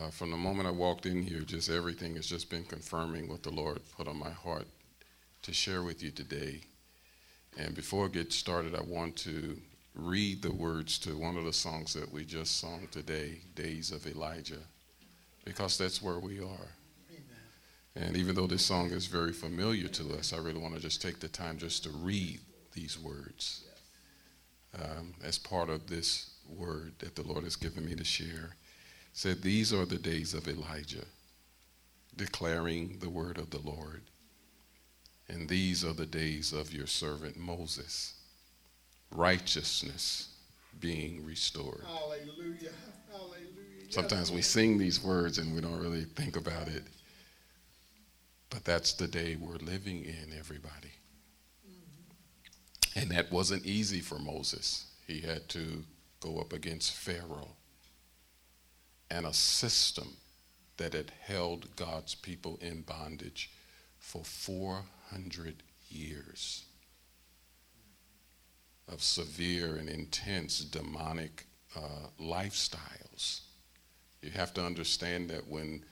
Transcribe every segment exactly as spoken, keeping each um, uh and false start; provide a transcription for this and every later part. Uh, from the moment I walked in here, just everything has just been confirming what the Lord put on my heart to share with you today. And before I get started, I want to read the words to one of the songs that we just sung today, Days of Elijah, because that's where we are. Amen. And even though this song is very familiar to us, I really want to just take the time just to read these words um, as part of this word that the Lord has given me to share. It said, "These are the days of Elijah, declaring the word of the Lord. And these are the days of your servant Moses, righteousness being restored." Hallelujah. Hallelujah. Sometimes we sing these words and we don't really think about it. But that's the day we're living in, everybody. Mm-hmm. And that wasn't easy for Moses. He had to go up against Pharaoh and a system that had held God's people in bondage for four hundred years of severe and intense demonic uh, lifestyles. You have to understand that when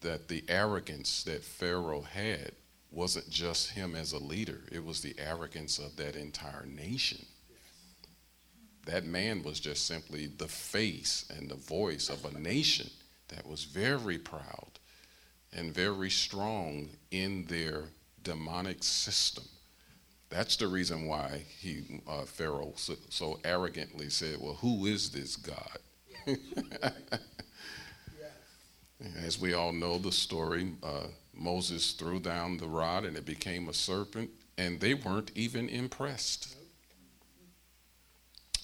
that the arrogance that Pharaoh had wasn't just him as a leader, it was the arrogance of that entire nation. That man was just simply the face and the voice of a nation that was very proud and very strong in their demonic system. That's the reason why he, uh, Pharaoh so, so arrogantly said, "Well, who is this God?" Yes. As we all know the story, uh, Moses threw down the rod and it became a serpent, and they weren't even impressed.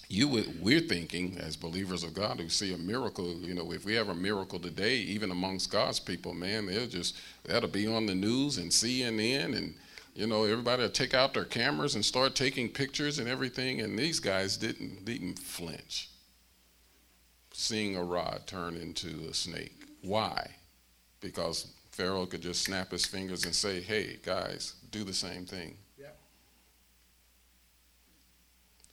You would, we're thinking, as believers of God, who see a miracle, you know, if we have a miracle today, even amongst God's people, man, they'll just, that'll be on the news and C N N, and, you know, everybody will take out their cameras and start taking pictures and everything, and these guys didn't, didn't flinch. Seeing a rod turn into a snake. Why? Because Pharaoh could just snap his fingers and say, "Hey, guys, do the same thing."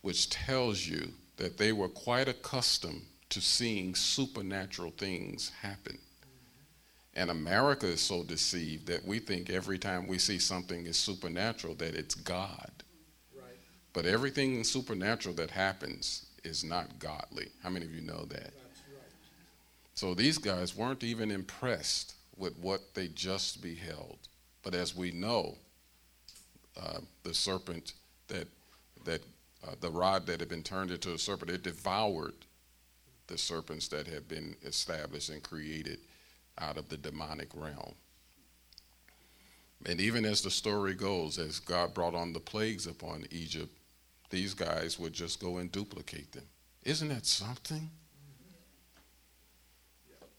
Which tells you that they were quite accustomed to seeing supernatural things happen. And America is so deceived that we think every time we see something is supernatural that it's God. Right. But everything supernatural that happens is not godly. How many of you know that? That's right. So these guys weren't even impressed with what they just beheld. But as we know, uh, the serpent that that Uh, the rod that had been turned into a serpent, it devoured the serpents that had been established and created out of the demonic realm. And even as the story goes, as God brought on the plagues upon Egypt, these guys would just go and duplicate them. Isn't that something?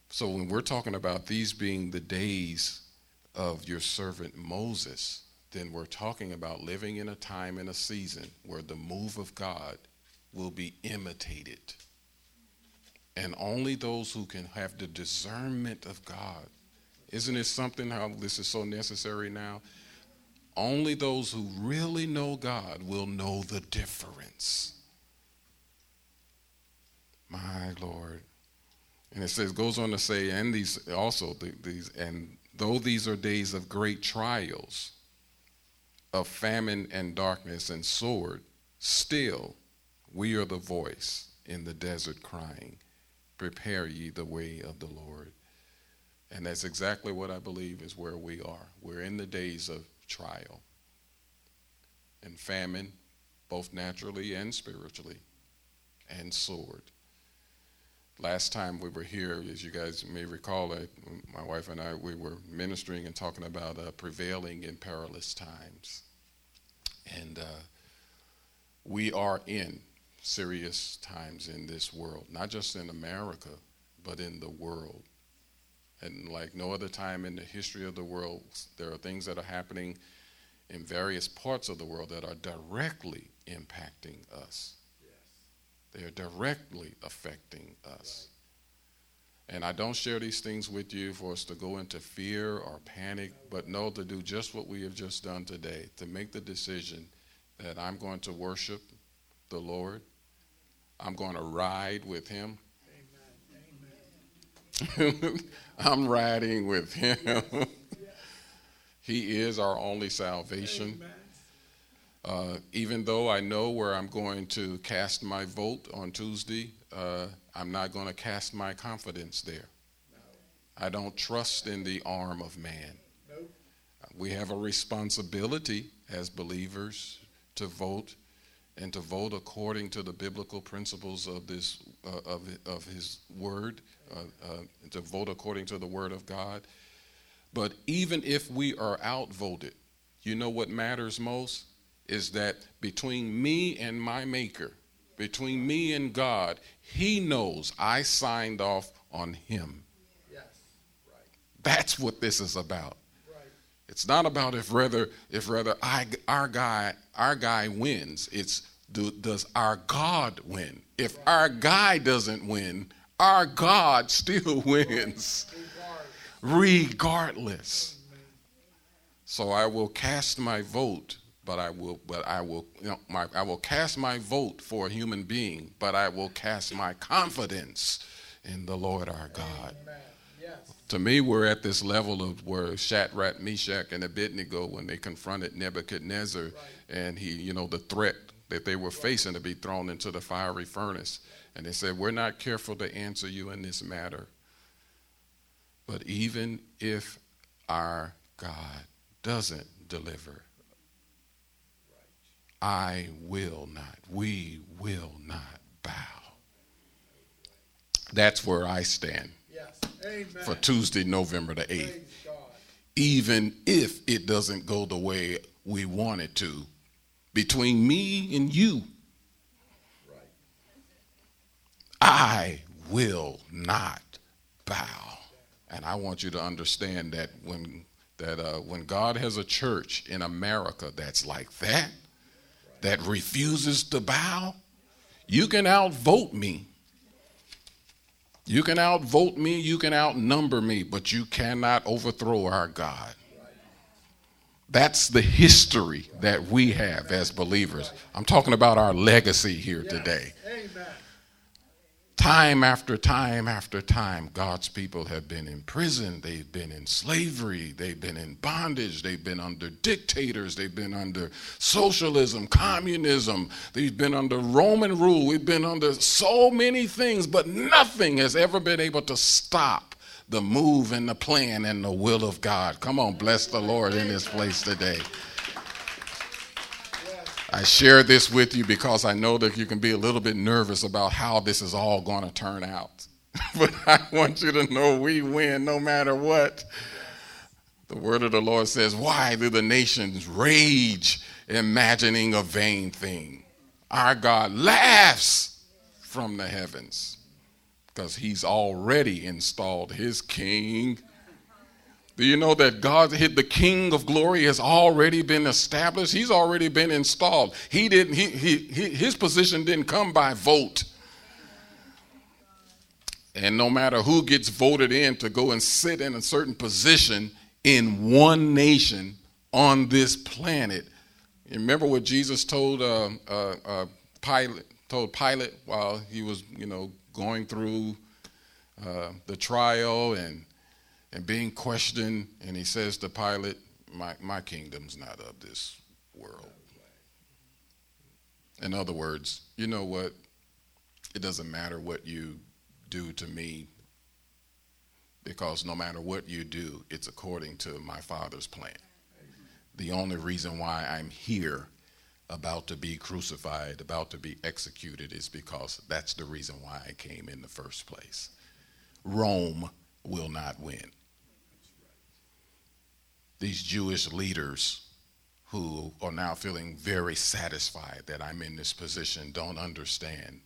So when we're talking about these being the days of your servant Moses, then we're talking about living in a time and a season where the move of God will be imitated. And only those who can have the discernment of God. Isn't it something how this is so necessary now? Only those who really know God will know the difference. My Lord. And it says, goes on to say, and these also, these, and though these are days of great trials, of famine and darkness and sword, still we are the voice in the desert crying, "Prepare ye the way of the Lord." And that's exactly what I believe is where we are. We're in the days of trial and famine, both naturally and spiritually, and sword. Last time we were here, as you guys may recall, I, my wife and I, we were ministering and talking about uh, prevailing in perilous times. And uh, we are in serious times in this world, not just in America, but in the world. And like no other time in the history of the world, there are things that are happening in various parts of the world that are directly impacting us. They are directly affecting us. Right. And I don't share these things with you for us to go into fear or panic, but no, to do just what we have just done today, to make the decision that I'm going to worship the Lord. I'm going to ride with him. Amen. Amen. I'm riding with him. He is our only salvation. Uh, even though I know where I'm going to cast my vote on Tuesday, uh, I'm not going to cast my confidence there. I don't trust in the arm of man. We have a responsibility as believers to vote and to vote according to the biblical principles of this uh, of, of his word, uh, uh, to vote according to the word of God. But even if we are outvoted, you know what matters most is that between me and my maker, between me and God, he knows I signed off on him. Yes, right. That's what this is about. It's not about if rather if rather I, our guy our guy wins. It's do, does our God win? If our guy doesn't win, our God still wins, regardless. So I will cast my vote, but I will but I will you know, my I will cast my vote for a human being, but I will cast my confidence in the Lord our God. Amen. To me, we're at this level of where Shadrach, Meshach, and Abednego, when they confronted Nebuchadnezzar, right. and he, you know, the threat that they were right. facing to be thrown into the fiery furnace. And they said, we're not careful to answer you in this matter. But even if our God doesn't deliver, right. I will not, we will not bow. That's where I stand. Amen. For Tuesday, November the eighth. Even if it doesn't go the way we want it to, between me and you, right. I will not bow. And I want you to understand that when that uh, when God has a church in America that's like that, right. that refuses to bow, you can outvote me. You can outvote me, you can outnumber me, but you cannot overthrow our God. That's the history that we have as believers. I'm talking about our legacy here today. Time after time after time, God's people have been in prison, they've been in slavery, they've been in bondage, they've been under dictators, they've been under socialism, communism, they've been under Roman rule, we've been under so many things, but nothing has ever been able to stop the move and the plan and the will of God. Come on, bless the Lord in this place today. I share this with you because I know that you can be a little bit nervous about how this is all going to turn out. But I want you to know we win no matter what. The word of the Lord says, why do the nations rage, imagining a vain thing? Our God laughs from the heavens because he's already installed his king. Do you know that God, the King of Glory, has already been established? He's already been installed. He didn't. He, he, he, his position didn't come by vote. And no matter who gets voted in to go and sit in a certain position in one nation on this planet, you remember what Jesus told uh, uh, uh, Pilate? Told Pilate while he was, you know, going through uh, the trial and. And being questioned, and he says to Pilate, my, my kingdom's not of this world. In other words, you know what? It doesn't matter what you do to me, because no matter what you do, it's according to my Father's plan. The only reason why I'm here, about to be crucified, about to be executed, is because that's the reason why I came in the first place. Rome will not win. These Jewish leaders who are now feeling very satisfied that I'm in this position don't understand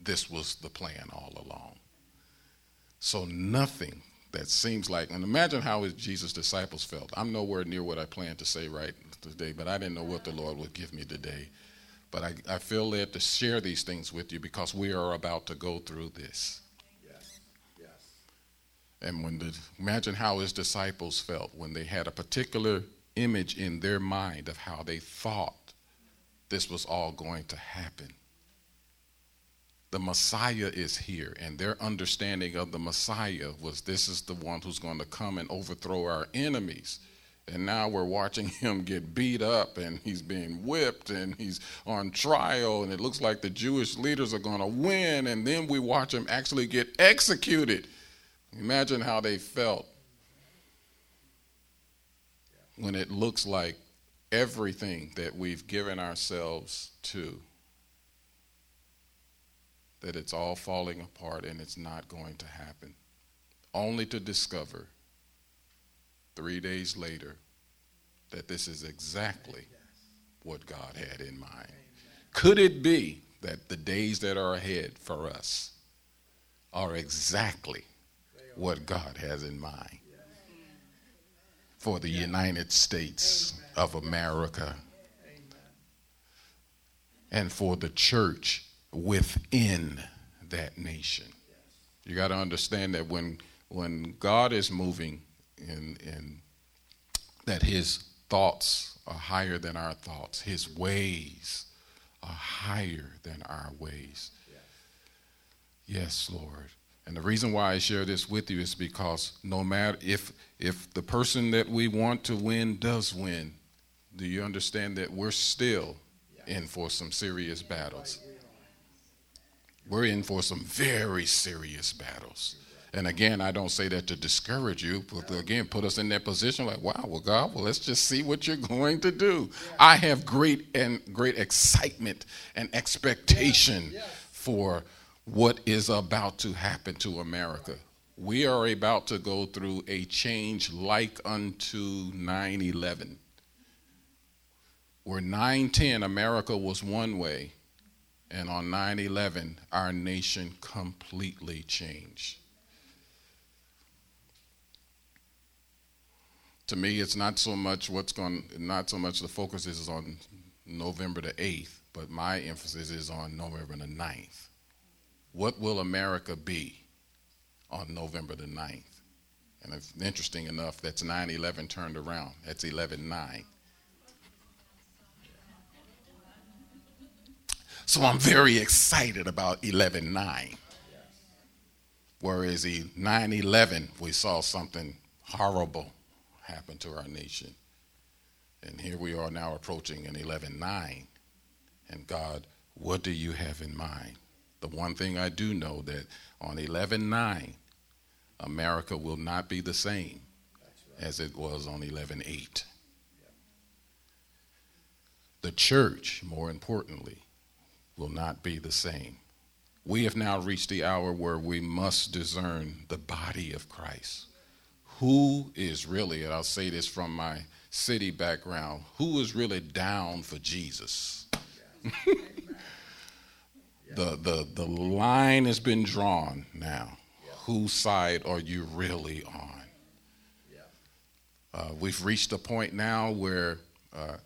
this was the plan all along. So nothing that seems like, and imagine how Jesus' disciples felt. I'm nowhere near what I planned to say right today, but I didn't know what the Lord would give me today. But I, I feel led to share these things with you because we are about to go through this. And when the, imagine how his disciples felt when they had a particular image in their mind of how they thought this was all going to happen. The Messiah is here, and their understanding of the Messiah was, this is the one who's going to come and overthrow our enemies. And now we're watching him get beat up, and he's being whipped, and he's on trial, and it looks like the Jewish leaders are going to win, and then we watch him actually get executed. Imagine how they felt when it looks like everything that we've given ourselves to, that it's all falling apart and it's not going to happen, only to discover three days later that this is exactly what God had in mind. Could it be that the days that are ahead for us are exactly what God has in mind for the United States of America and for the church within that nation? You got to understand that when when God is moving, in in that his thoughts are higher than our thoughts, his ways are higher than our ways. Yes, Lord. And the reason why I share this with you is because no matter if if the person that we want to win does win, do you understand that we're still in for some serious battles? We're in for some very serious battles. And again, I don't say that to discourage you, but again, put us in that position like, wow, well, God, well, let's just see what you're going to do. Yeah. I have great and great excitement and expectation yeah. Yeah. for what is about to happen to America. We are about to go through a change like unto nine eleven. Where nine ten, America was one way. And on nine eleven, our nation completely changed. To me, it's not so much what's going, not so much the focus is on November the eighth, but my emphasis is on November the ninth. What will America be on November the ninth? And if, interesting enough, that's nine eleven turned around. That's eleven nine. So I'm very excited about eleven nine. Whereas nine eleven, we saw something horrible happen to our nation. And here we are now approaching an eleven nine. And God, what do you have in mind? The one thing I do know that on eleven nine, America will not be the same as it was on eleven eight. The church, more importantly, will not be the same. We have now reached the hour where we must discern the body of Christ. Who is really, and I'll say this from my city background, who is really down for Jesus? the, the, the line has been drawn now. Whose side are you really on? Uh, we've reached a point now where uh,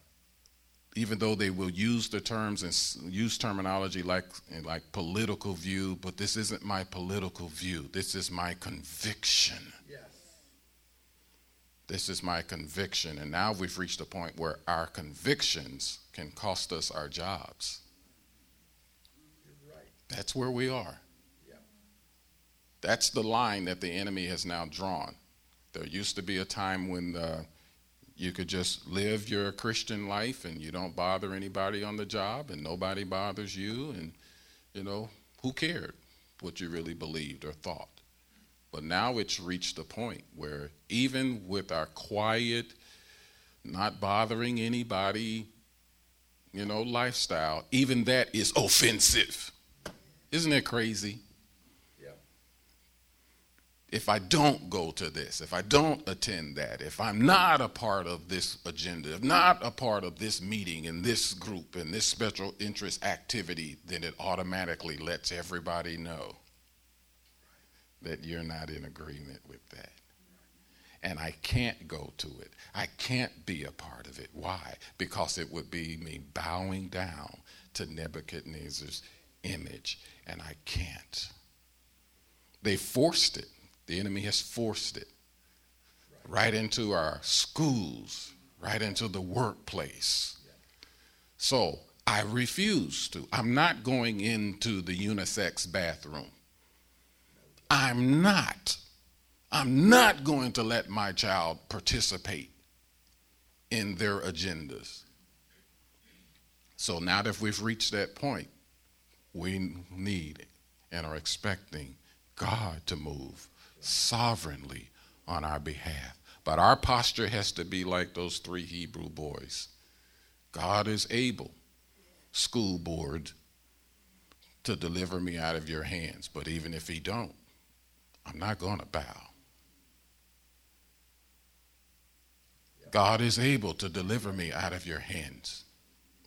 even though they will use the terms and use terminology like like political view, but this isn't my political view. This is my conviction. Yes. This is my conviction. And now we've reached a point where our convictions can cost us our jobs. You're right. That's where we are. Yeah. That's the line that the enemy has now drawn. There used to be a time when the you could just live your Christian life and you don't bother anybody on the job and nobody bothers you. And, you know, who cared what you really believed or thought? But now it's reached the point where even with our quiet, not bothering anybody, you know, lifestyle, even that is offensive. Isn't it crazy? If I don't go to this, if I don't attend that, if I'm not a part of this agenda, if not a part of this meeting and this group and this special interest activity, then it automatically lets everybody know that you're not in agreement with that. And I can't go to it. I can't be a part of it. Why? Because it would be me bowing down to Nebuchadnezzar's image, and I can't. They forced it. The enemy has forced it right into our schools, right into the workplace. So I refuse to. I'm not going into the unisex bathroom. I'm not. I'm not going to let my child participate in their agendas. So now that we've reached that point, we need and are expecting God to move sovereignly on our behalf. But our posture has to be like those three Hebrew boys. God is able, school board, to deliver me out of your hands. But even if he don't, I'm not going to bow. God is able to deliver me out of your hands.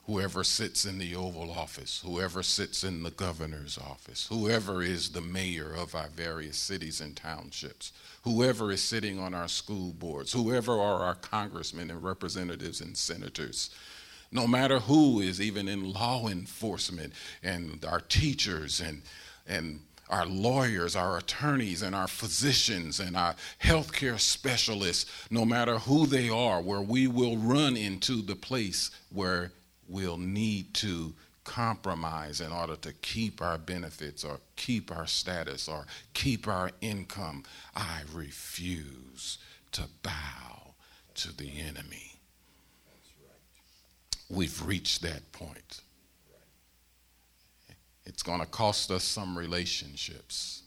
Whoever sits in the Oval Office, whoever sits in the governor's office, whoever is the mayor of our various cities and townships, whoever is sitting on our school boards, whoever are our congressmen and representatives and senators, no matter who is even in law enforcement and our teachers and and our lawyers, our attorneys, and our physicians, and our healthcare specialists, no matter who they are, where we will run into the place where we'll need to compromise in order to keep our benefits or keep our status or keep our income. I refuse to bow to the enemy. That's right. We've reached that point. Right. It's going to cost us some relationships.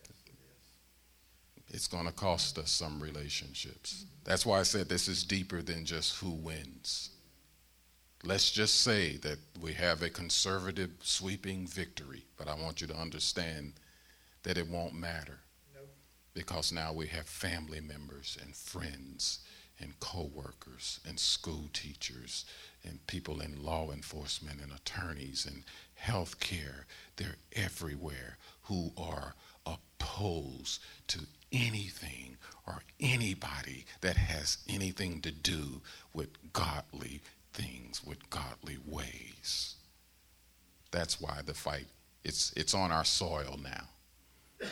Yes, it is. It's going to cost us some relationships. Mm-hmm. That's why I said this is deeper than just who wins. Let's just say that we have a conservative sweeping victory, but I want you to understand that it won't matter. Nope. Because now we have family members and friends and co-workers and school teachers and people in law enforcement and attorneys and healthcare. They're everywhere, who are opposed to anything or anybody that has anything to do with godly things, with godly ways. That's why the fight, it's it's on our soil now.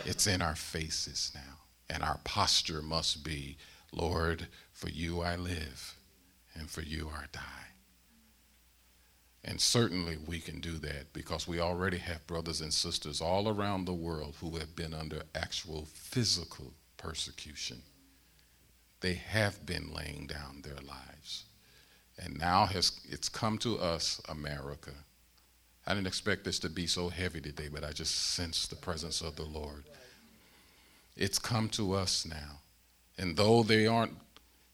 It's in our faces now. And our posture must be, Lord, for you I live, and for you I die. And certainly we can do that because we already have brothers and sisters all around the world who have been under actual physical persecution. They have been laying down their lives. And now has it's come to us, America. I didn't expect this to be so heavy today, but I just sense the presence of the Lord. It's come to us now. And though they aren't,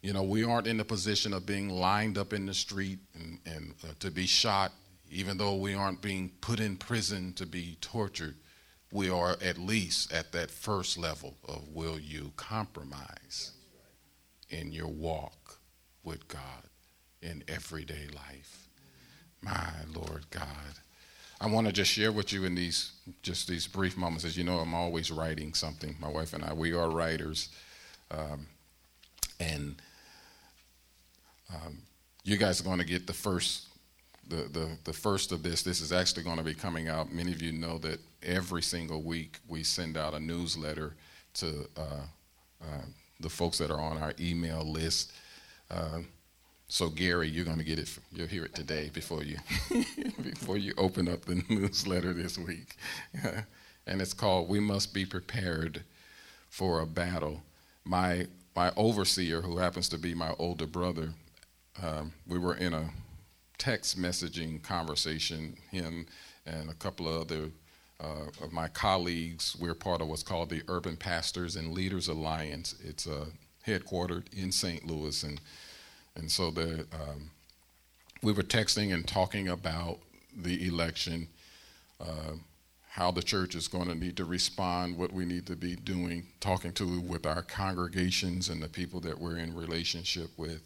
you know, we aren't in the position of being lined up in the street and, and uh, to be shot, even though we aren't being put in prison to be tortured, we are at least at that first level of, will you compromise in your walk with God in everyday life? My Lord God, I want to just share with you in these just these brief moments. As you know, I'm always writing something. My wife and I, we are writers, um, and um, you guys are going to get the first, the the the first of this. This is actually going to be coming out. Many of you know that every single week we send out a newsletter to uh, uh, the folks that are on our email list. Uh, So Gary, you're going to get it. You'll hear it today before you before you open up the newsletter this week. And it's called "We Must Be Prepared for a Battle." My my overseer, who happens to be my older brother, um, we were in a text messaging conversation. Him and a couple of other uh, of my colleagues. We're part of what's called the Urban Pastors and Leaders Alliance. It's uh, headquartered in Saint Louis. and. And so the, um, we were texting and talking about the election, uh, how the church is going to need to respond, what we need to be doing, talking to with our congregations and the people that we're in relationship with.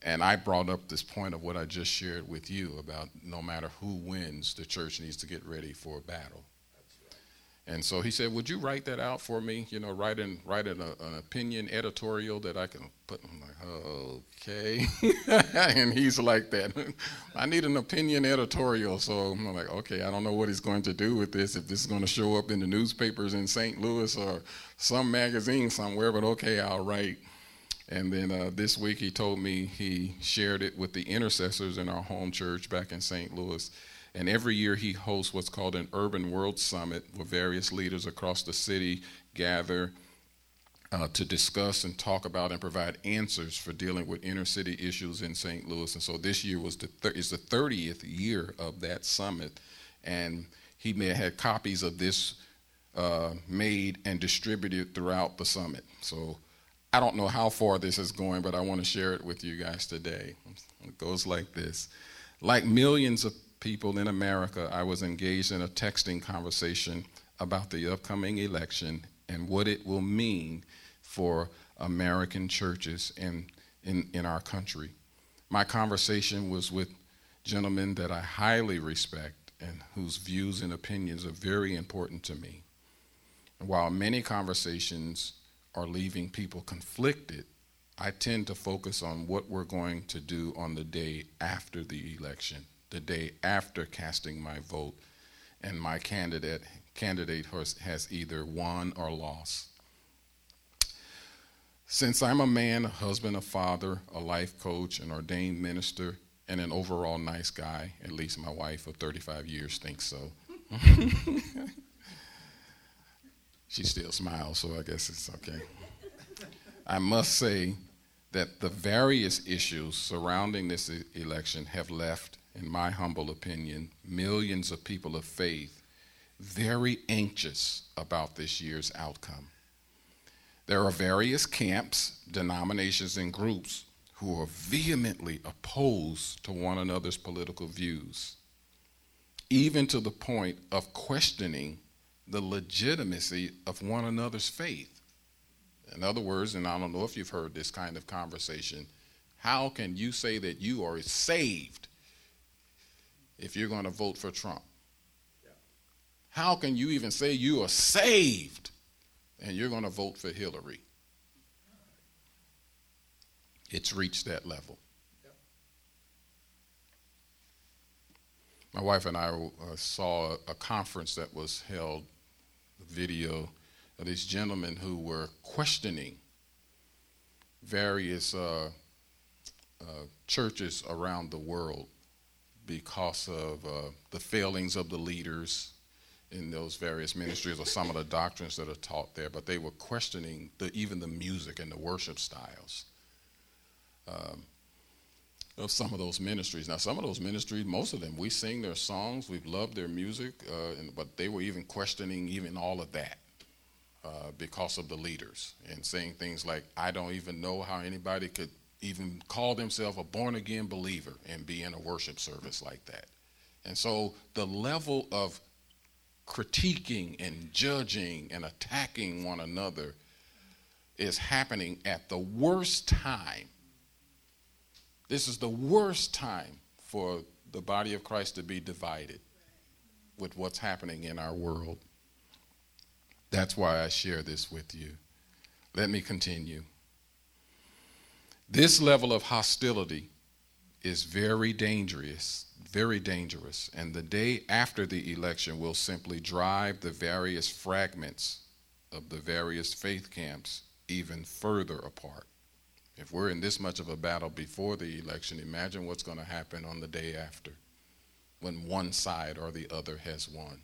And I brought up this point of what I just shared with you about no matter who wins, the church needs to get ready for a battle. And so he said, would you write that out for me? You know, write in, write in a, an opinion editorial that I can put. I'm like, okay. And he's like that. I need an opinion editorial. So I'm like, okay, I don't know what he's going to do with this, if this is going to show up in the newspapers in Saint Louis or some magazine somewhere, but okay, I'll write. And then uh, this week he told me he shared it with the intercessors in our home church back in Saint Louis. And every year he hosts what's called an Urban World Summit, where various leaders across the city gather uh, to discuss and talk about and provide answers for dealing with inner city issues in Saint Louis. And so this year was the th- is the thirtieth year of that summit. And he may have had copies of this uh, made and distributed throughout the summit. So I don't know how far this is going, but I want to share it with you guys today. It goes like this. Like millions of people in America, I was engaged in a texting conversation about the upcoming election and what it will mean for American churches and in, in our country. My conversation was with gentlemen that I highly respect and whose views and opinions are very important to me. And while many conversations are leaving people conflicted, I tend to focus on what we're going to do on the day after the election, the day after casting my vote and my candidate candidate has either won or lost. Since I'm a man, a husband, a father, a life coach, an ordained minister, and an overall nice guy, at least my wife of thirty-five years thinks so. She still smiles, so I guess it's okay. I must say that the various issues surrounding this e- election have left, in my humble opinion, millions of people of faith very anxious about this year's outcome. There are various camps, denominations, and groups who are vehemently opposed to one another's political views, even to the point of questioning the legitimacy of one another's faith. In other words, and I don't know if you've heard this kind of conversation, how can you say that you are saved if you're going to vote for Trump? Yeah. How can you even say you are saved and you're going to vote for Hillary? It's reached that level. Yeah. My wife and I uh, saw a conference that was held, a video of these gentlemen who were questioning various uh, uh, churches around the world because of uh, the failings of the leaders in those various ministries or some of the doctrines that are taught there, but they were questioning the, even the music and the worship styles um, of some of those ministries. Now, some of those ministries, most of them, we sing their songs, we've loved their music, uh, and, but they were even questioning even all of that uh, because of the leaders and saying things like, I don't even know how anybody could even call themselves a born-again believer and be in a worship service like that. And so the level of critiquing and judging and attacking one another is happening at the worst time. This is the worst time for the body of Christ to be divided with what's happening in our world. That's why I share this with you. Let me continue. This level of hostility is very dangerous, very dangerous, and the day after the election will simply drive the various fragments of the various faith camps even further apart. If we're in this much of a battle before the election, imagine what's going to happen on the day after, when one side or the other has won.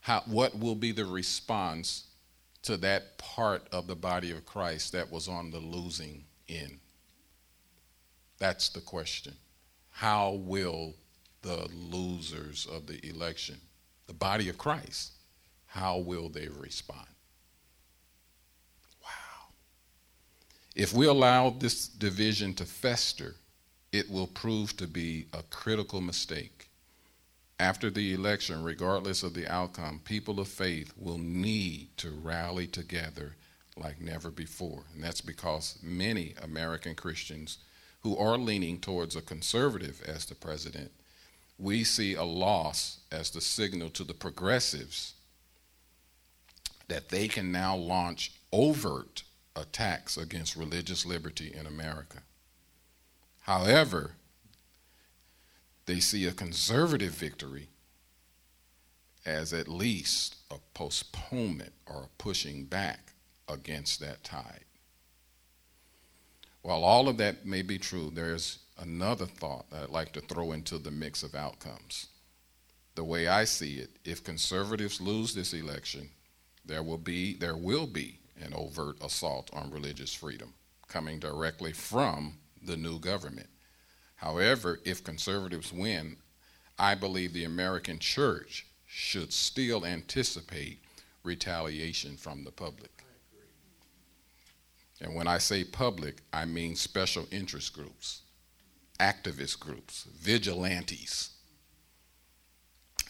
How, what will be the response to that part of the body of Christ that was on the losing end? That's the question. How will the losers of the election, the body of Christ, how will they respond? Wow. If we allow this division to fester, it will prove to be a critical mistake. After the election, regardless of the outcome, people of faith will need to rally together like never before. And that's because many American Christians who are leaning towards a conservative as the president, we see a loss as the signal to the progressives that they can now launch overt attacks against religious liberty in America. However, they see a conservative victory as at least a postponement or a pushing back against that tide. While all of that may be true, there's another thought that I'd like to throw into the mix of outcomes. The way I see it, if conservatives lose this election, there will be, there will be an overt assault on religious freedom coming directly from the new government. However, if conservatives win, I believe the American church should still anticipate retaliation from the public. And when I say public, I mean special interest groups, activist groups, vigilantes,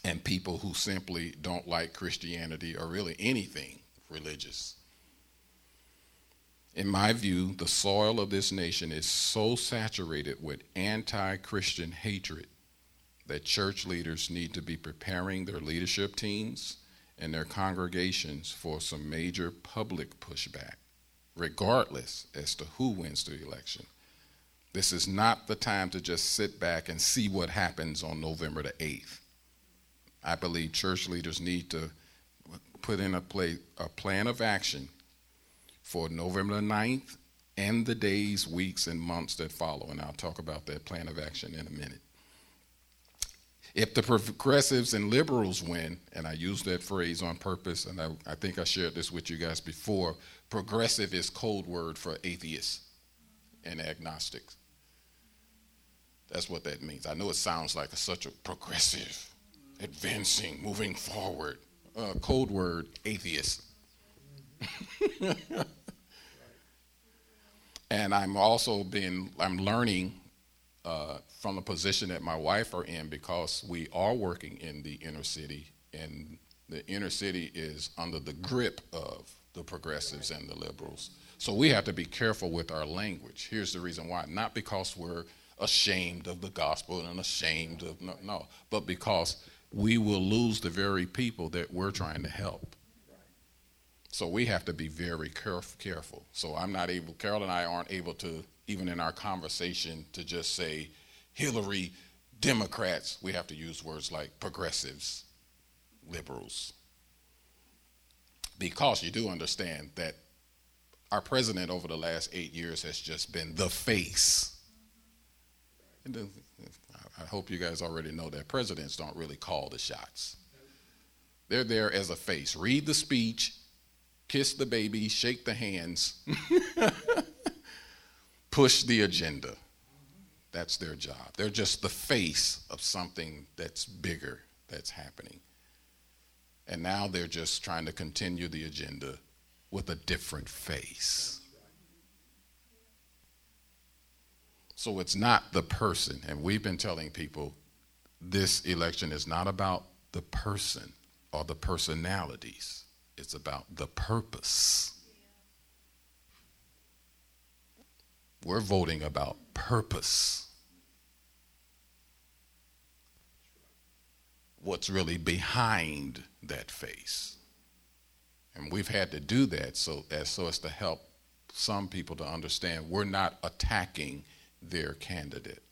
and people who simply don't like Christianity or really anything religious. In my view, the soil of this nation is so saturated with anti-Christian hatred that church leaders need to be preparing their leadership teams and their congregations for some major public pushback, regardless as to who wins the election. This is not the time to just sit back and see what happens on November the eighth. I believe church leaders need to put in a, play, a plan of action for November the ninth and the days, weeks, and months that follow, and I'll talk about that plan of action in a minute. If the progressives and liberals win, and I use that phrase on purpose, and I, I think I shared this with you guys before, progressive is code word for atheists and agnostics. That's what that means. I know it sounds like a, such a progressive, advancing, moving forward, uh, code word, atheist. And I'm also been, I'm learning Uh, from the position that my wife are in, because we are working in the inner city, and the inner city is under the grip of the progressives and the liberals. So we have to be careful with our language. Here's the reason why. Not because we're ashamed of the gospel and ashamed of, no, no, but because we will lose the very people that we're trying to help. So we have to be very caref- careful. So I'm not able, Carol and I aren't able to, even in our conversation, to just say Hillary, Democrats. We have to use words like progressives, liberals. Because you do understand that our president over the last eight years has just been the face. And I hope you guys already know that presidents don't really call the shots. They're there as a face. Read the speech, kiss the baby, shake the hands, push the agenda. That's their job. They're just the face of something that's bigger that's happening. And now they're just trying to continue the agenda with a different face. So it's not the person. And we've been telling people this election is not about the person or the personalities. It's about the purpose. We're voting about purpose. What's really behind that face. And we've had to do that so as, so as to help some people to understand we're not attacking their candidate.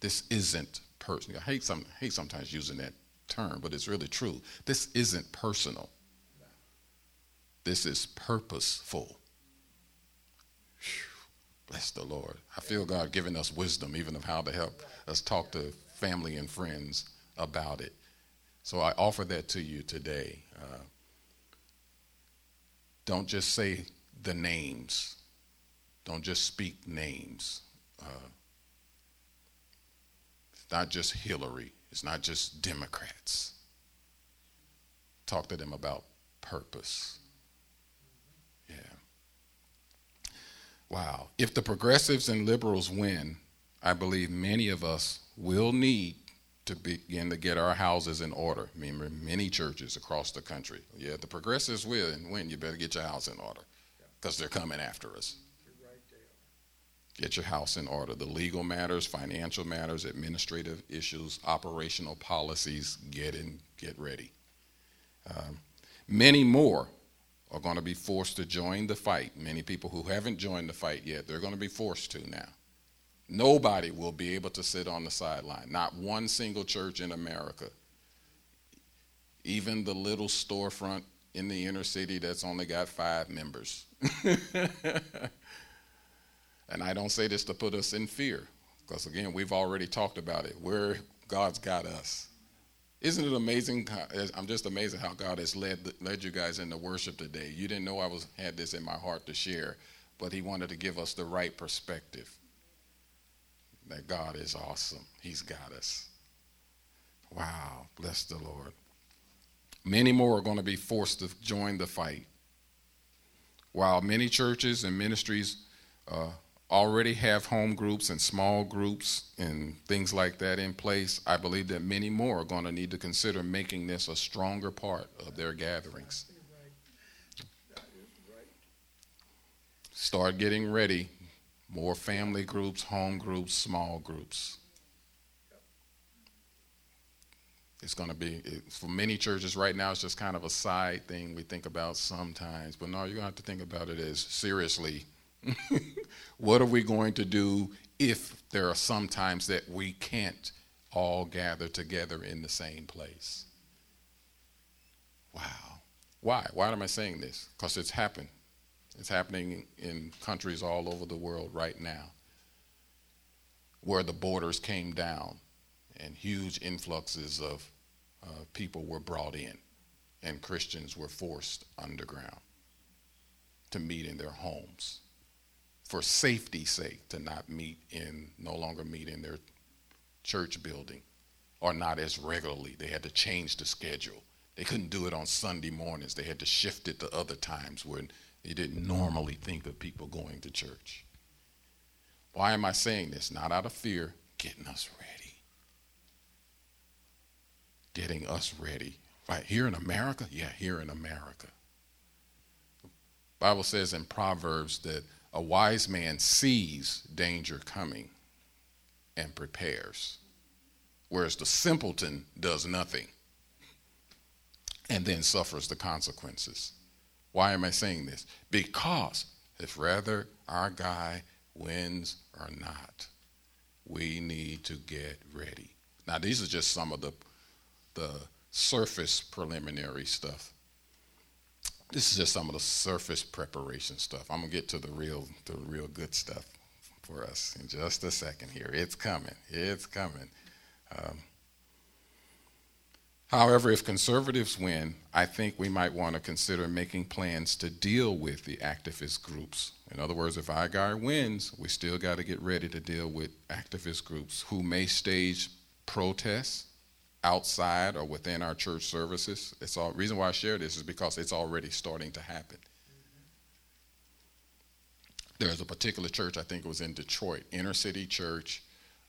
This isn't personal. I hate, some, I hate sometimes using that term, but it's really true. This isn't personal. This is purposeful. Whew. Bless the Lord. I feel God giving us wisdom, even of how to help us talk to family and friends about it. So I offer that to you today. Uh, don't just say the names. Don't just speak names. Uh, it's not just Hillary. It's not just Democrats. Talk to them about purpose. Wow. If the progressives and liberals win, I believe many of us will need to begin to get our houses in order. Remember, many churches across the country. Yeah, the progressives will and win. You better get your house in order because they're coming after us. Get your house in order. The legal matters, financial matters, administrative issues, operational policies, get in, get ready. Um, many more are going to be forced to join the fight. Many people who haven't joined the fight yet, they're going to be forced to now. Nobody will be able to sit on the sideline. Not one single church in America. Even the little storefront in the inner city that's only got five members. And I don't say this to put us in fear, because again, we've already talked about it, where God's got us. Isn't it amazing? I'm just amazed at how God has led led you guys into worship today. You didn't know I was had this in my heart to share, but he wanted to give us the right perspective. That God is awesome. He's got us. Wow, bless the Lord. Many more are going to be forced to join the fight. While many churches and ministries uh, already have home groups and small groups and things like that in place, I believe that many more are going to need to consider making this a stronger part of their gatherings. Start getting ready. More family groups, home groups, small groups. It's going to be, it, for many churches right now, it's just kind of a side thing we think about sometimes. But no, you're going to have to think about it as seriously. What are we going to do if there are some times that we can't all gather together in the same place? Wow. Why? Why am I saying this? Because it's happened. It's happening in countries all over the world right now, where the borders came down and huge influxes of uh, people were brought in, and Christians were forced underground to meet in their homes for safety's sake, to not meet in, no longer meet in their church building, or not as regularly. They had to change the schedule. They couldn't do it on Sunday mornings. They had to shift it to other times when you didn't normally think of people going to church. Why am I saying this? Not out of fear, getting us ready. Getting us ready. Right here in America? Yeah, here in America. The Bible says in Proverbs that a wise man sees danger coming and prepares, whereas the simpleton does nothing and then suffers the consequences. Why am I saying this? Because if rather our guy wins or not, we need to get ready. Now, these are just some of the, the surface preliminary stuff. This is just some of the surface preparation stuff. I'm gonna get to the real, the real good stuff for us in just a second here. It's coming. It's coming. Um, However, if conservatives win, I think we might want to consider making plans to deal with the activist groups. In other words, if our guy wins, we still got to get ready to deal with activist groups who may stage protests outside or within our church services. It's all, reason why I share this is because it's already starting to happen. There's a particular church, I think it was in Detroit, inner city church,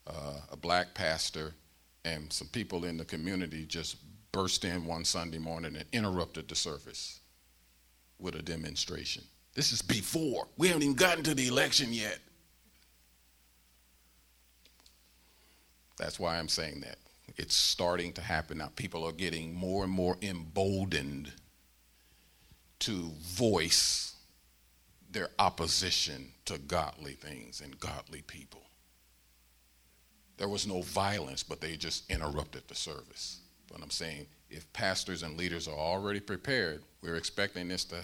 uh, a black pastor, and some people in the community just burst in one Sunday morning and interrupted the service with a demonstration. This is before. We haven't even gotten to the election yet. That's why I'm saying that. It's starting to happen now. People are getting more and more emboldened to voice their opposition to godly things and godly people. There was no violence, but they just interrupted the service. But I'm saying, if pastors and leaders are already prepared, we're expecting this to,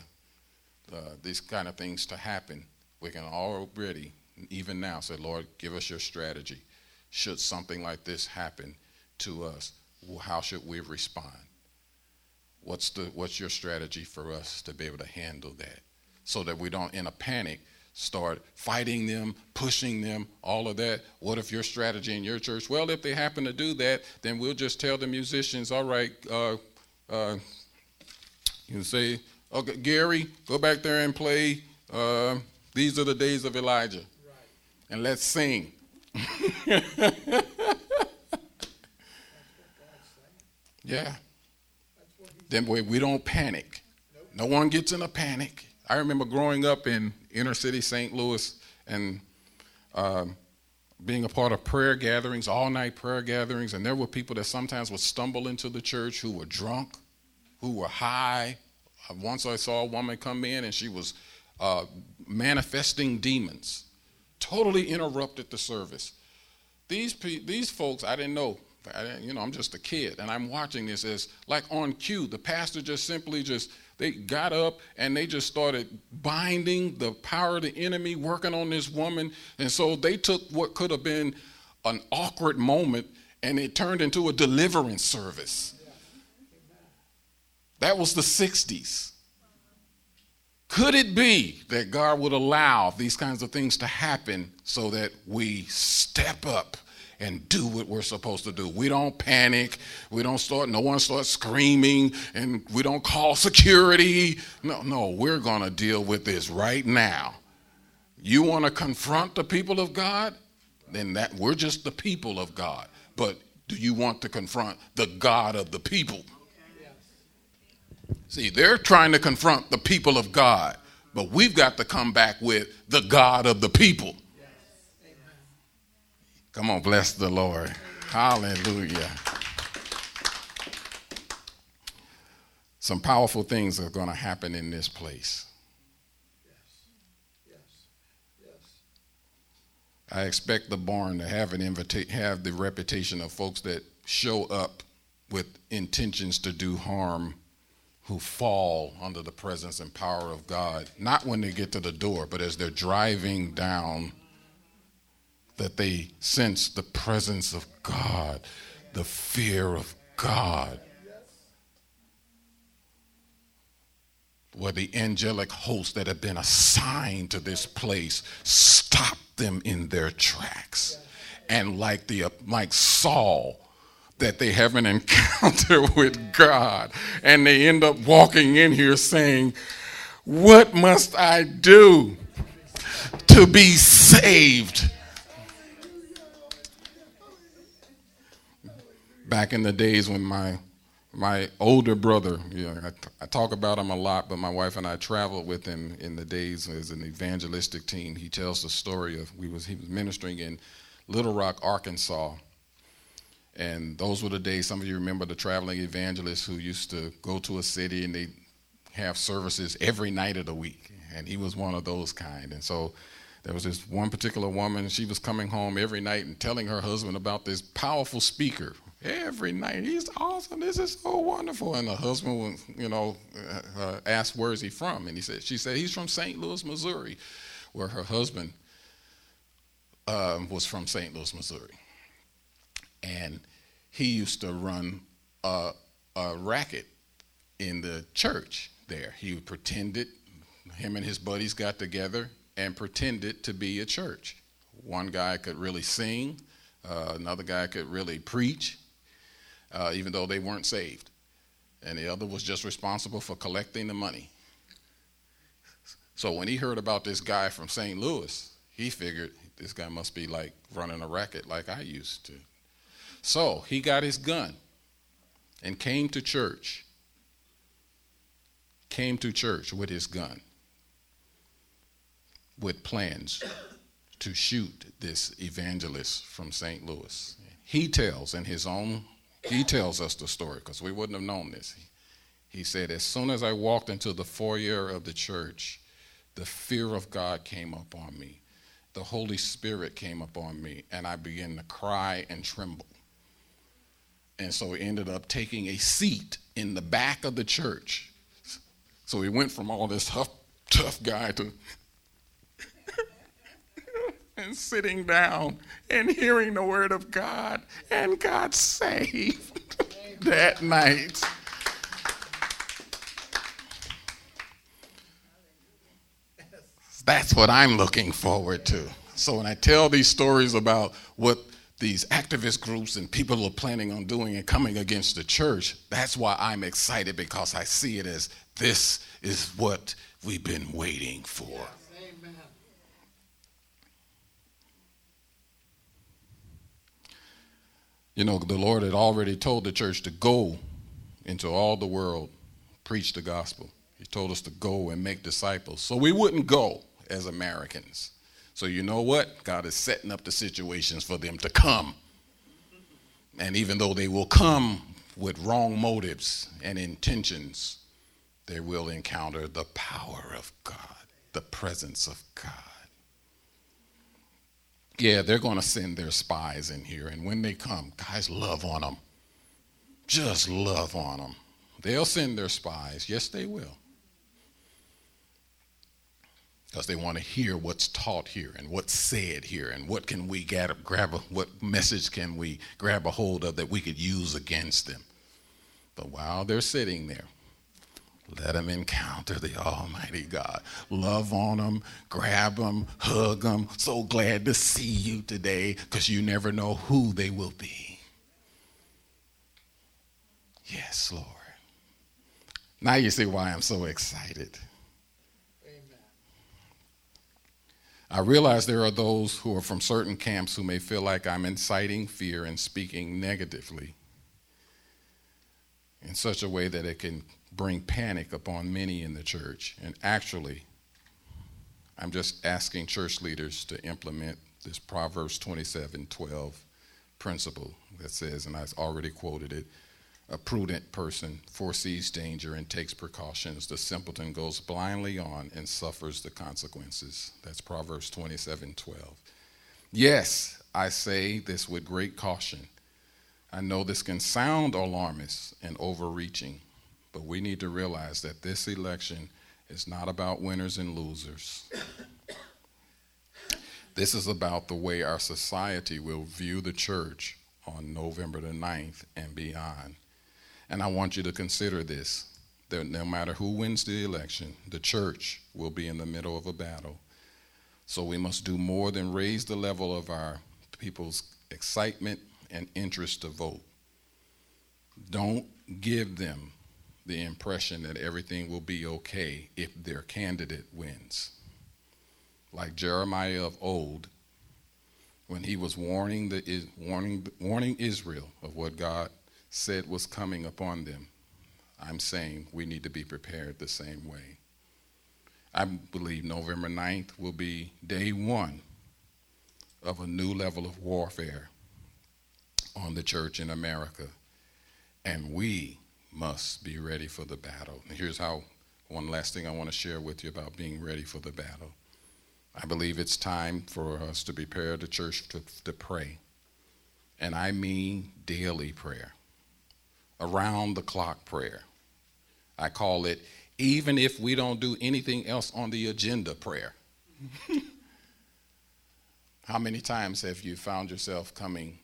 uh, these kind of things to happen. We can already, even now, say, Lord, give us your strategy. Should something like this happen to us, how should we respond? What's the what's your strategy for us to be able to handle that, so that we don't, in a panic, start fighting them, pushing them, all of that? What if your strategy in your church? Well, if they happen to do that, then we'll just tell the musicians, all right, uh, uh, you can say, okay, Gary, go back there and play uh, These Are the Days of Elijah. Right. And let's sing. Yeah. Then we, we don't panic. Nope. No one gets in a panic. I remember growing up in inner city Saint Louis and um, being a part of prayer gatherings, all night prayer gatherings, and there were people that sometimes would stumble into the church who were drunk, who were high. Once I saw a woman come in and she was uh, manifesting demons, totally interrupted the service. These pe- these folks, I didn't know. I didn't, you know, I'm just a kid, and I'm watching this as like on cue. The pastor just simply just They got up and they just started binding the power of the enemy, working on this woman. And so they took what could have been an awkward moment and it turned into a deliverance service. That was the sixties. Could it be that God would allow these kinds of things to happen so that we step up and do what we're supposed to do? We don't panic. We don't start, no one starts screaming, and we don't call security. No, no, we're going to deal with this right now. You want to confront the people of God? Then that we're just the people of God. But do you want to confront the God of the people? See, they're trying to confront the people of God, but we've got to come back with the God of the people. Yes. Come on, bless the Lord. Hallelujah. Some powerful things are going to happen in this place. Yes. Yes. Yes. I expect the barn to have an invita- have the reputation of folks that show up with intentions to do harm, who fall under the presence and power of God, not when they get to the door, but as they're driving down, that they sense the presence of God, the fear of God, where the angelic hosts that have been assigned to this place stop them in their tracks. And like the like Saul, that they have an encounter with God, and they end up walking in here saying, what must I do to be saved? Back in the days when my my older brother, you know, I, I talk about him a lot, but my wife and I traveled with him in the days as an evangelistic team. He tells the story of we was he was ministering in Little Rock, Arkansas. And those were the days, some of you remember the traveling evangelists who used to go to a city and they have services every night of the week. And he was one of those kind. And so there was this one particular woman, she was coming home every night and telling her husband about this powerful speaker every night. He's awesome. This is so wonderful. And the husband was, you know, uh, asked, where is he from? And he said, she said, he's from Saint Louis, Missouri, where her husband uh, was from Saint Louis, Missouri. And he used to run a, a racket in the church there. He pretended, him and his buddies got together and pretended to be a church. One guy could really sing. Uh, another guy could really preach, uh, even though they weren't saved. And the other was just responsible for collecting the money. So when he heard about this guy from Saint Louis, he figured this guy must be like running a racket like I used to. So he got his gun and came to church, came to church with his gun, with plans to shoot this evangelist from Saint Louis. He tells in his own, he tells us the story because we wouldn't have known this. He, he said, as soon as I walked into the foyer of the church, the fear of God came upon me. The Holy Spirit came upon me and I began to cry and tremble. And so he ended up taking a seat in the back of the church. So he went from all this tough, tough guy to and sitting down and hearing the word of God, and got saved that night. That's what I'm looking forward to. So when I tell these stories about what these activist groups and people are planning on doing and coming against the church, that's why I'm excited, because I see it as this is what we've been waiting for. Yes, amen. You know, the Lord had already told the church to go into all the world, preach the gospel. He told us to go and make disciples. So we wouldn't go as Americans. So you know what? God is setting up the situations for them to come. And even though they will come with wrong motives and intentions, they will encounter the power of God, the presence of God. Yeah, they're going to send their spies in here. And when they come, guys, love on them. Just love on them. They'll send their spies. Yes, they will. because they want to hear what's taught here and what's said here and what can we grab, grab a, what message can we grab a hold of that we could use against them. But while they're sitting there, let them encounter the Almighty God. Love on them, grab them, hug them. So glad to see you today, because you never know who they will be. Yes, Lord. Now you see why I'm so excited. Amen. I realize there are those who are from certain camps who may feel like I'm inciting fear and speaking negatively in such a way that it can bring panic upon many in the church. And actually, I'm just asking church leaders to implement this Proverbs twenty-seven twelve principle that says, and I've already quoted it, a prudent person foresees danger and takes precautions. The simpleton goes blindly on and suffers the consequences. That's Proverbs twenty-seven twelve. Yes, I say this with great caution. I know this can sound alarmist and overreaching, but we need to realize that this election is not about winners and losers. This is about the way our society will view the church on November the ninth and beyond. And I want you to consider this, that no matter who wins the election, the church will be in the middle of a battle. So we must do more than raise the level of our people's excitement and interest to vote. Don't give them the impression that everything will be okay if their candidate wins. Like Jeremiah of old, when he was warning the warning warning Israel of what God said was coming upon them, I'm saying we need to be prepared the same way. I believe November ninth will be day one of a new level of warfare on the church in America, and we must be ready for the battle. And here's how, one last thing I want to share with you about being ready for the battle. I believe it's time for us to prepare the church to, to pray. And I mean daily prayer, around the clock prayer. I call it, even if we don't do anything else on the agenda, prayer. How many times have you found yourself coming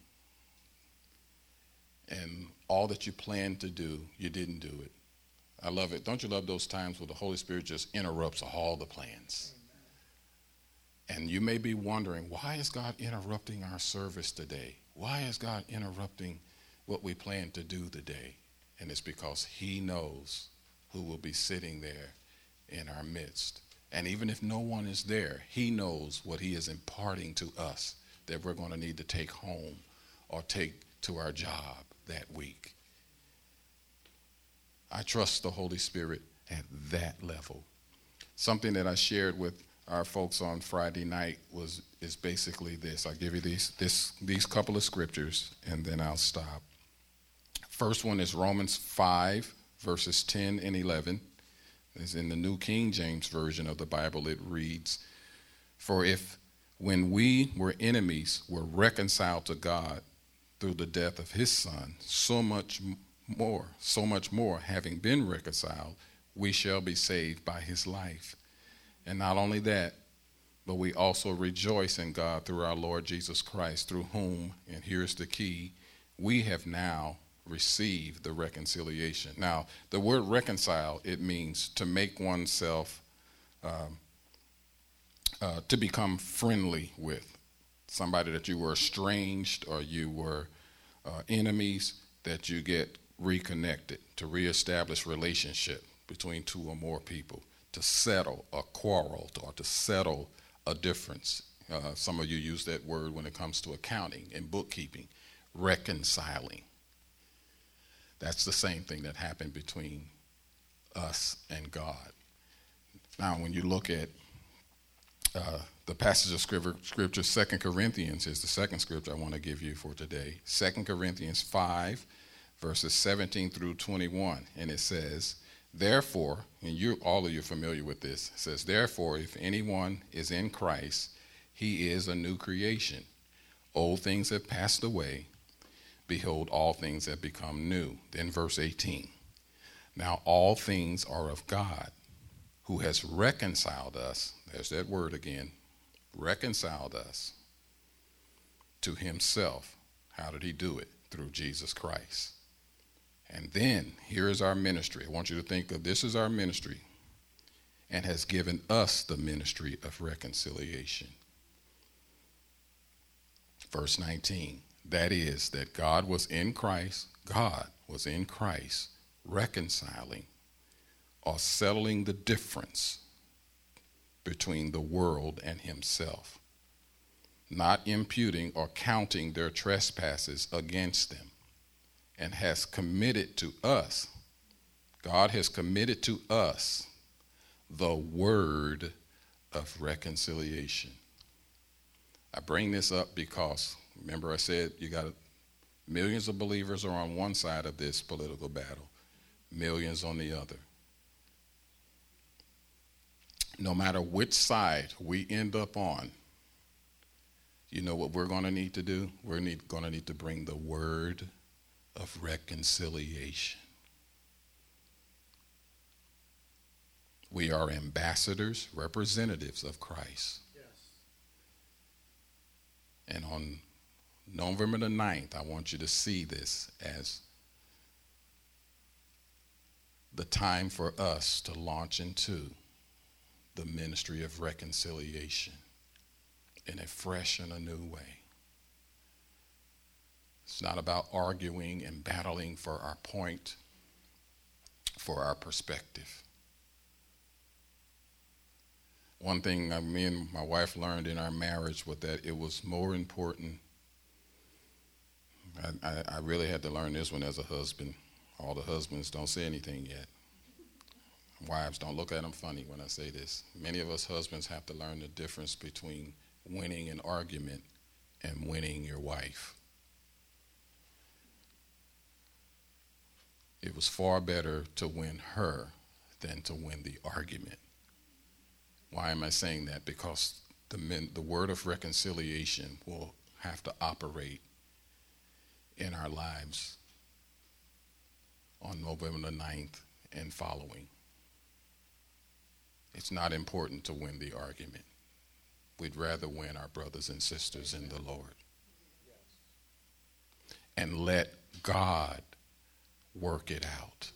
and all that you planned to do, you didn't do it? I love it. Don't you love those times where the Holy Spirit just interrupts all the plans? Amen. And you may be wondering, why is God interrupting our service today? Why is God interrupting what we planned to do today? And it's because he knows who will be sitting there in our midst. And even if no one is there, he knows what he is imparting to us that we're going to need to take home or take to our job that week. I trust the Holy Spirit at that level. Something that I shared with our folks on Friday night was is basically this. I'll give you these this these couple of scriptures and then I'll stop. First one is Romans five, verses ten and eleven. It's in the New King James Version of the Bible. It reads, "For if when we were enemies were reconciled to God through the death of his son, so much more, so much more, having been reconciled, we shall be saved by his life. And not only that, but we also rejoice in God through our Lord Jesus Christ, through whom," and here's the key, "we have now received the reconciliation." Now, the word reconcile, it means to make oneself, um, uh, to become friendly with. Somebody that you were estranged or you were uh, enemies, that you get reconnected, to reestablish relationship between two or more people, to settle a quarrel or to settle a difference. Uh, some of you use that word when it comes to accounting and bookkeeping, reconciling. That's the same thing that happened between us and God. Now, when you look at Uh, the passage of scripture, scripture, Second Corinthians is the second scripture I want to give you for today. Second Corinthians five, verses seventeen through twenty-one. And it says, "Therefore," and you all of you are familiar with this, it says, "Therefore, if anyone is in Christ, he is a new creation. Old things have passed away. Behold, all things have become new." Then verse eighteen. "Now all things are of God, who has reconciled us, there's that word again, reconciled us to himself. How did he do it? Through Jesus Christ. And then here is our ministry. I want you to think of this as our ministry, and has given us the ministry of reconciliation. Verse nineteen, that is that God was in Christ, God was in Christ reconciling or settling the difference between the world and himself, not imputing or counting their trespasses against them, and has committed to us, God has committed to us the word of reconciliation. I bring this up because, remember I said, you got millions of believers are on one side of this political battle, millions on the other. No matter which side we end up on, you know what we're going to need to do? We're need, going to need to bring the word of reconciliation. We are ambassadors, representatives of Christ. Yes. And on November the ninth, I want you to see this as the time for us to launch into the ministry of reconciliation in a fresh and a new way. It's not about arguing and battling for our point, for our perspective. One thing me and my wife learned in our marriage was that it was more important. I, I, I really had to learn this one as a husband. All the husbands don't say anything yet. Wives, don't look at them funny when I say this. Many of us husbands have to learn the difference between winning an argument and winning your wife. It was far better to win her than to win the argument. Why am I saying that? Because the, men, the word of reconciliation will have to operate in our lives on November the ninth and following. It's not important to win the argument. We'd rather win our brothers and sisters in the Lord. And let God work it out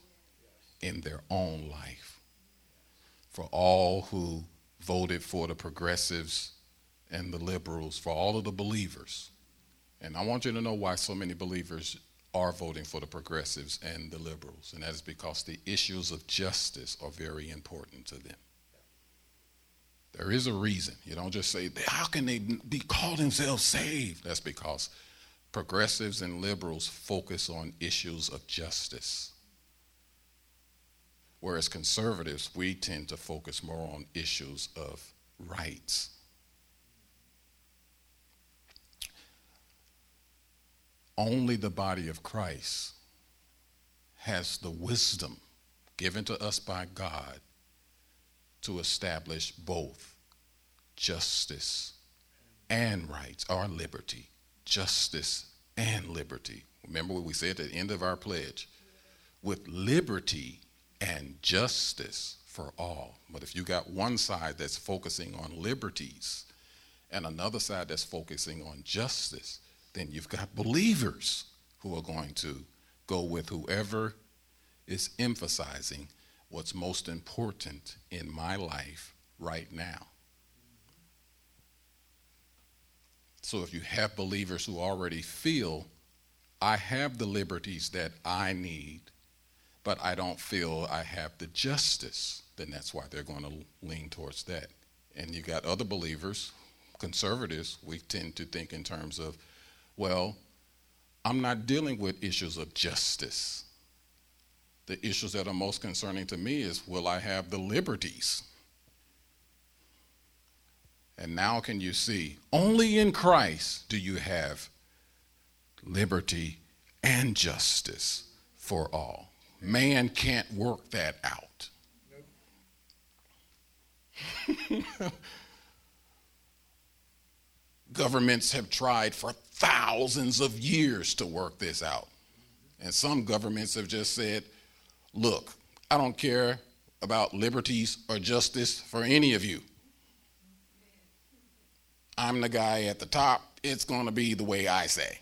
in their own life. For all who voted for the progressives and the liberals, for all of the believers. And I want you to know why so many believers are voting for the progressives and the liberals. And that is because the issues of justice are very important to them. There is a reason. You don't just say, how can they be call themselves saved? That's because progressives and liberals focus on issues of justice. Whereas conservatives, we tend to focus more on issues of rights. Only the body of Christ has the wisdom given to us by God to establish both justice and rights, or liberty, justice and liberty. Remember what we said at the end of our pledge, with liberty and justice for all. But if you got one side that's focusing on liberties and another side that's focusing on justice, then you've got believers who are going to go with whoever is emphasizing what's most important in my life right now. So if you have believers who already feel, I have the liberties that I need, but I don't feel I have the justice, then that's why they're going to lean towards that. And you got other believers, conservatives, we tend to think in terms of, well, I'm not dealing with issues of justice. The issues that are most concerning to me is, will I have the liberties? And now can you see, only in Christ do you have liberty and justice for all. Man can't work that out. Nope. Governments have tried for thousands of years to work this out. And some governments have just said, look, I don't care about liberties or justice for any of you. I'm the guy at the top. It's going to be the way I say.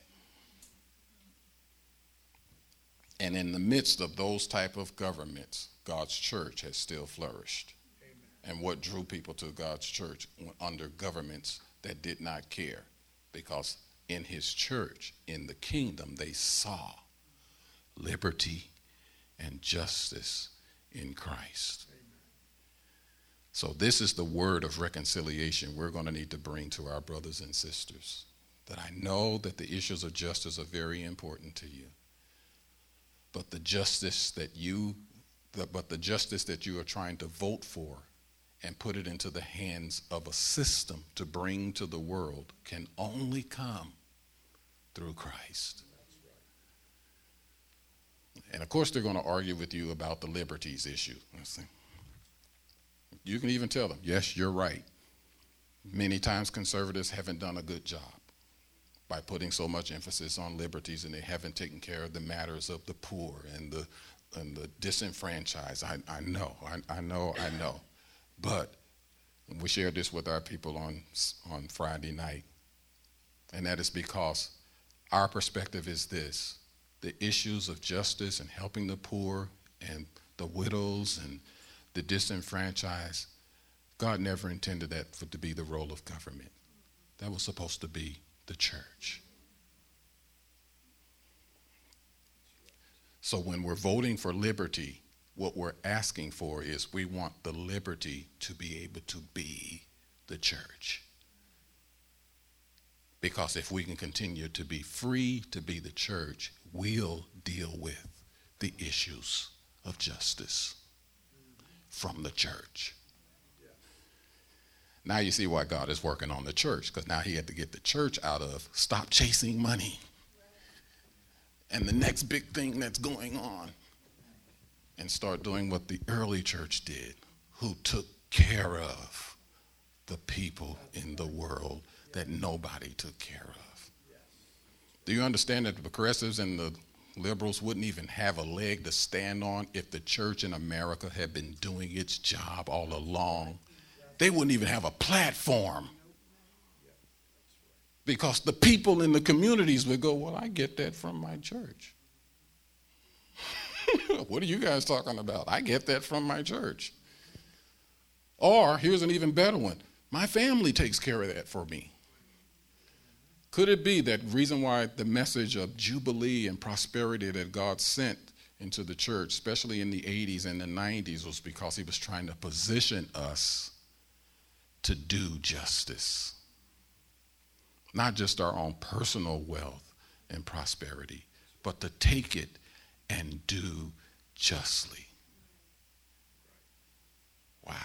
And in the midst of those type of governments, God's church has still flourished. Amen. And what drew people to God's church under governments that did not care, because in his church, in the kingdom, they saw liberty and justice in Christ. Amen. So this is the word of reconciliation we're going to need to bring to our brothers and sisters, that I know that the issues of justice are very important to you, but the justice that you the, but the justice that you are trying to vote for and put it into the hands of a system to bring to the world can only come through Christ. And of course, they're going to argue with you about the liberties issue. You can even tell them, yes, you're right. Many times conservatives haven't done a good job by putting so much emphasis on liberties, and they haven't taken care of the matters of the poor and the and the disenfranchised. I, I know, I, I know, I know. But we shared this with our people on on Friday night, and that is because our perspective is this. The issues of justice and helping the poor and the widows and the disenfranchised, God never intended that for, to be the role of government. That was supposed to be the church. So when we're voting for liberty, what we're asking for is we want the liberty to be able to be the church. Because if we can continue to be free to be the church, we'll deal with the issues of justice from the church. Yeah. Now you see why God is working on the church, because now he had to get the church out of stop chasing money and the next big thing that's going on, and start doing what the early church did, who took care of the people in the world that nobody took care of. Do you understand that the progressives and the liberals wouldn't even have a leg to stand on if the church in America had been doing its job all along? They wouldn't even have a platform, because the people in the communities would go, well, I get that from my church. What are you guys talking about? I get that from my church. Or here's an even better one. My family takes care of that for me. Could it be that reason why the message of jubilee and prosperity that God sent into the church, especially in the eighties and the nineties, was because he was trying to position us to do justice? Not just our own personal wealth and prosperity, but to take it and do justly. Wow.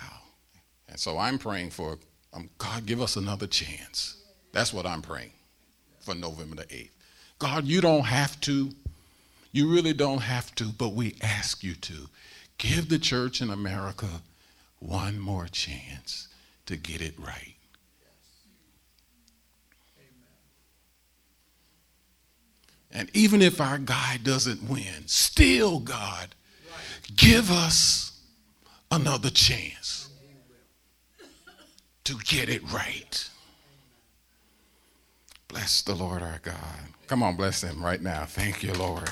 And so I'm praying for, um, God, give us another chance. That's what I'm praying. For November the eighth. God, you don't have to. You really don't have to, but we ask you to. Give the church in America one more chance to get it right. Yes. Amen. And even if our guy doesn't win, still, God, right. Give us another chance to get it right. Bless the Lord our God. Come on, bless him right now. Thank you, Lord.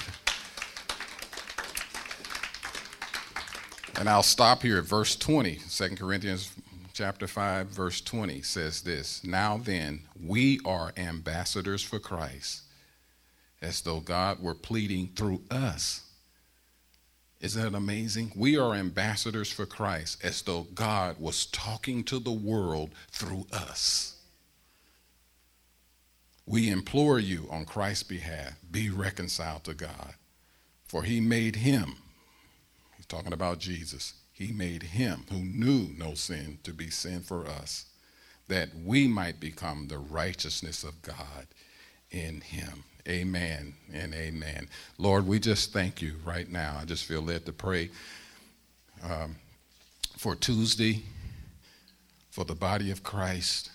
And I'll stop here at verse twenty. Second Corinthians chapter five, verse twenty says this. Now then, we are ambassadors for Christ, as though God were pleading through us. Isn't that amazing? We are ambassadors for Christ, as though God was talking to the world through us. We implore you on Christ's behalf, be reconciled to God. For he made him, he's talking about Jesus, he made him who knew no sin to be sin for us, that we might become the righteousness of God in him. Amen and amen. Lord, we just thank you right now. I just feel led to pray um, for Tuesday, for the body of Christ.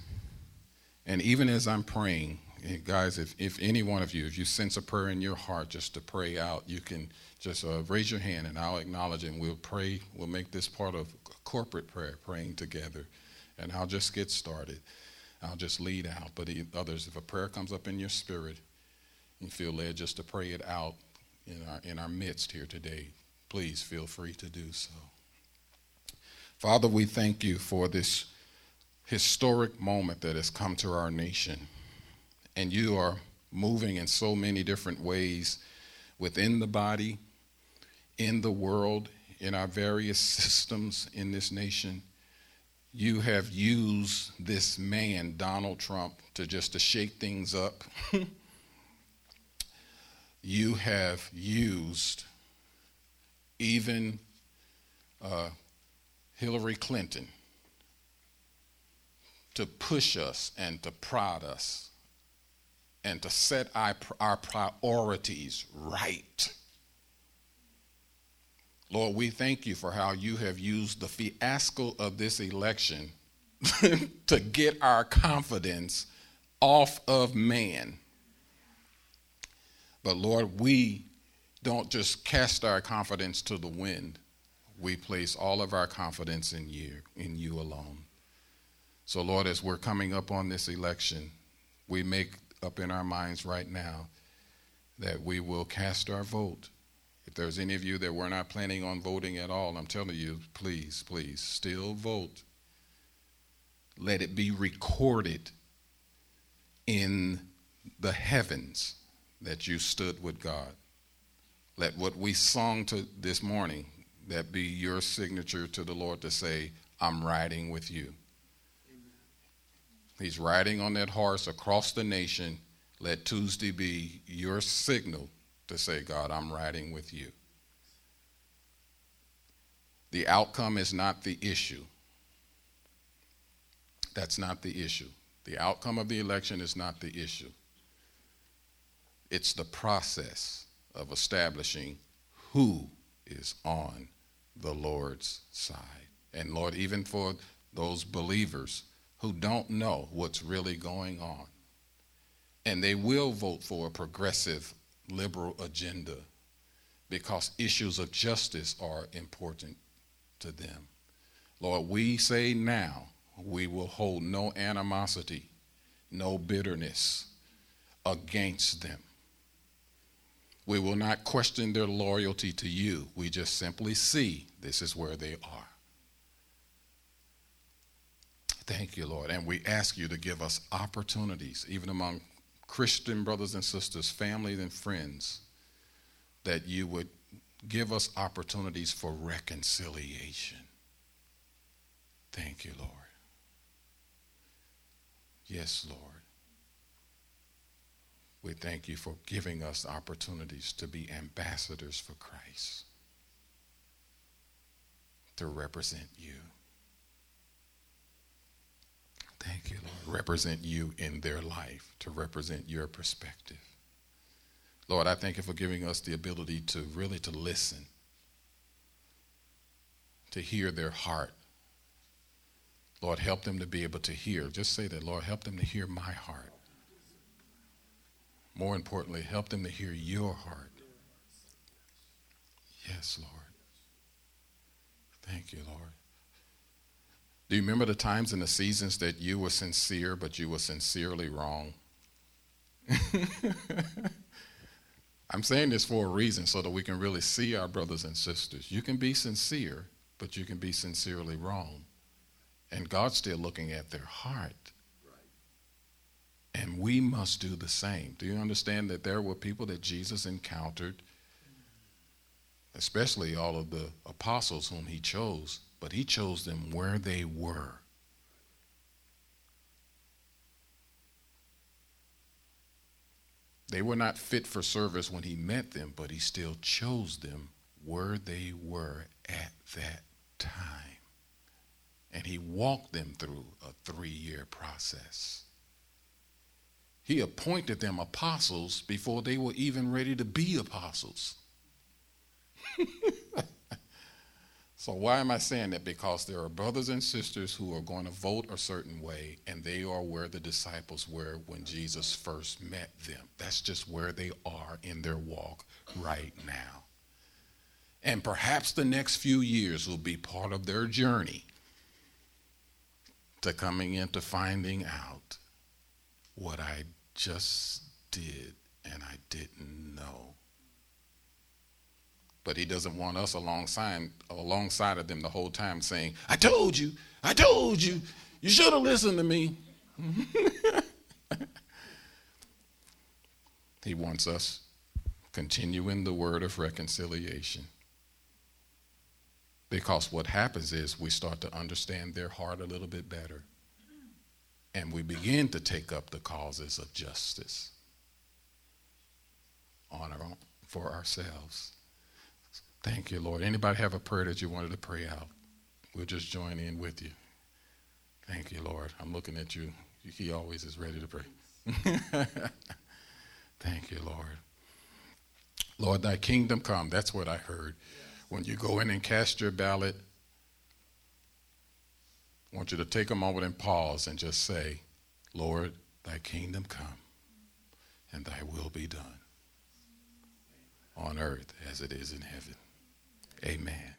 And even as I'm praying, guys, if, if any one of you, if you sense a prayer in your heart just to pray out, you can just uh, raise your hand and I'll acknowledge it, and we'll pray. We'll make this part of corporate prayer, praying together. And I'll just get started. I'll just lead out. But others, if a prayer comes up in your spirit, you feel led just to pray it out in our, in our midst here today, please feel free to do so. Father, we thank you for this historic moment that has come to our nation. And you are moving in so many different ways within the body, in the world, in our various systems in this nation. You have used this man, Donald Trump, to just to shake things up. You have used even uh, Hillary Clinton to push us and to prod us and to set our, our priorities right. Lord, we thank you for how you have used the fiasco of this election to get our confidence off of man. But Lord, we don't just cast our confidence to the wind. We place all of our confidence in you, in you alone. So Lord, as we're coming up on this election, we make up in our minds right now that we will cast our vote. If there's any of you that were not planning on voting at all, I'm telling you, please, please, still vote. Let it be recorded in the heavens that you stood with God. Let what we sung to this morning, that be your signature to the Lord to say, I'm riding with you. Amen. He's riding on that horse across the nation. Let Tuesday be your signal to say, God, I'm riding with you. The outcome is not the issue. That's not the issue. The outcome of the election is not the issue. It's the process of establishing who is on the Lord's side. And Lord, even for those believers who don't know what's really going on, and they will vote for a progressive liberal agenda because issues of justice are important to them. Lord, we say now we will hold no animosity, no bitterness against them. We will not question their loyalty to you. We just simply see this is where they are. Thank you, Lord. And we ask you to give us opportunities, even among Christian brothers and sisters, families and friends, that you would give us opportunities for reconciliation. Thank you, Lord. Yes, Lord. We thank you for giving us opportunities to be ambassadors for Christ, to represent you. Thank you, Lord. Represent you in their life, to represent your perspective. Lord, I thank you for giving us the ability to really to listen, to hear their heart. Lord, help them to be able to hear. Just say that, Lord, help them to hear my heart. More importantly, help them to hear your heart. Yes, Lord. Thank you, Lord. Do you remember the times and the seasons that you were sincere, but you were sincerely wrong? I'm saying this for a reason so that we can really see our brothers and sisters. You can be sincere, but you can be sincerely wrong. And God's still looking at their heart. Right. And we must do the same. Do you understand that there were people that Jesus encountered, especially all of the apostles whom he chose, but he chose them where they were. They were not fit for service when he met them, but he still chose them where they were at that time. And he walked them through a three-year process. He appointed them apostles before they were even ready to be apostles. So why am I saying that? Because there are brothers and sisters who are going to vote a certain way, and they are where the disciples were when Jesus first met them. That's just where they are in their walk right now. And perhaps the next few years will be part of their journey to coming into finding out what I just did and I didn't know. But he doesn't want us alongside alongside of them the whole time saying, I told you, I told you, you should have listened to me. He wants us continuing the word of reconciliation. Because what happens is we start to understand their heart a little bit better. And we begin to take up the causes of justice on our own, for ourselves. Thank you, Lord. Anybody have a prayer that you wanted to pray out? We'll just join in with you. Thank you, Lord. I'm looking at you. He always is ready to pray. Thank you, Lord. Lord, thy kingdom come. That's what I heard. When you go in and cast your ballot, I want you to take a moment and pause and just say, Lord, thy kingdom come and thy will be done on earth as it is in heaven. Amen.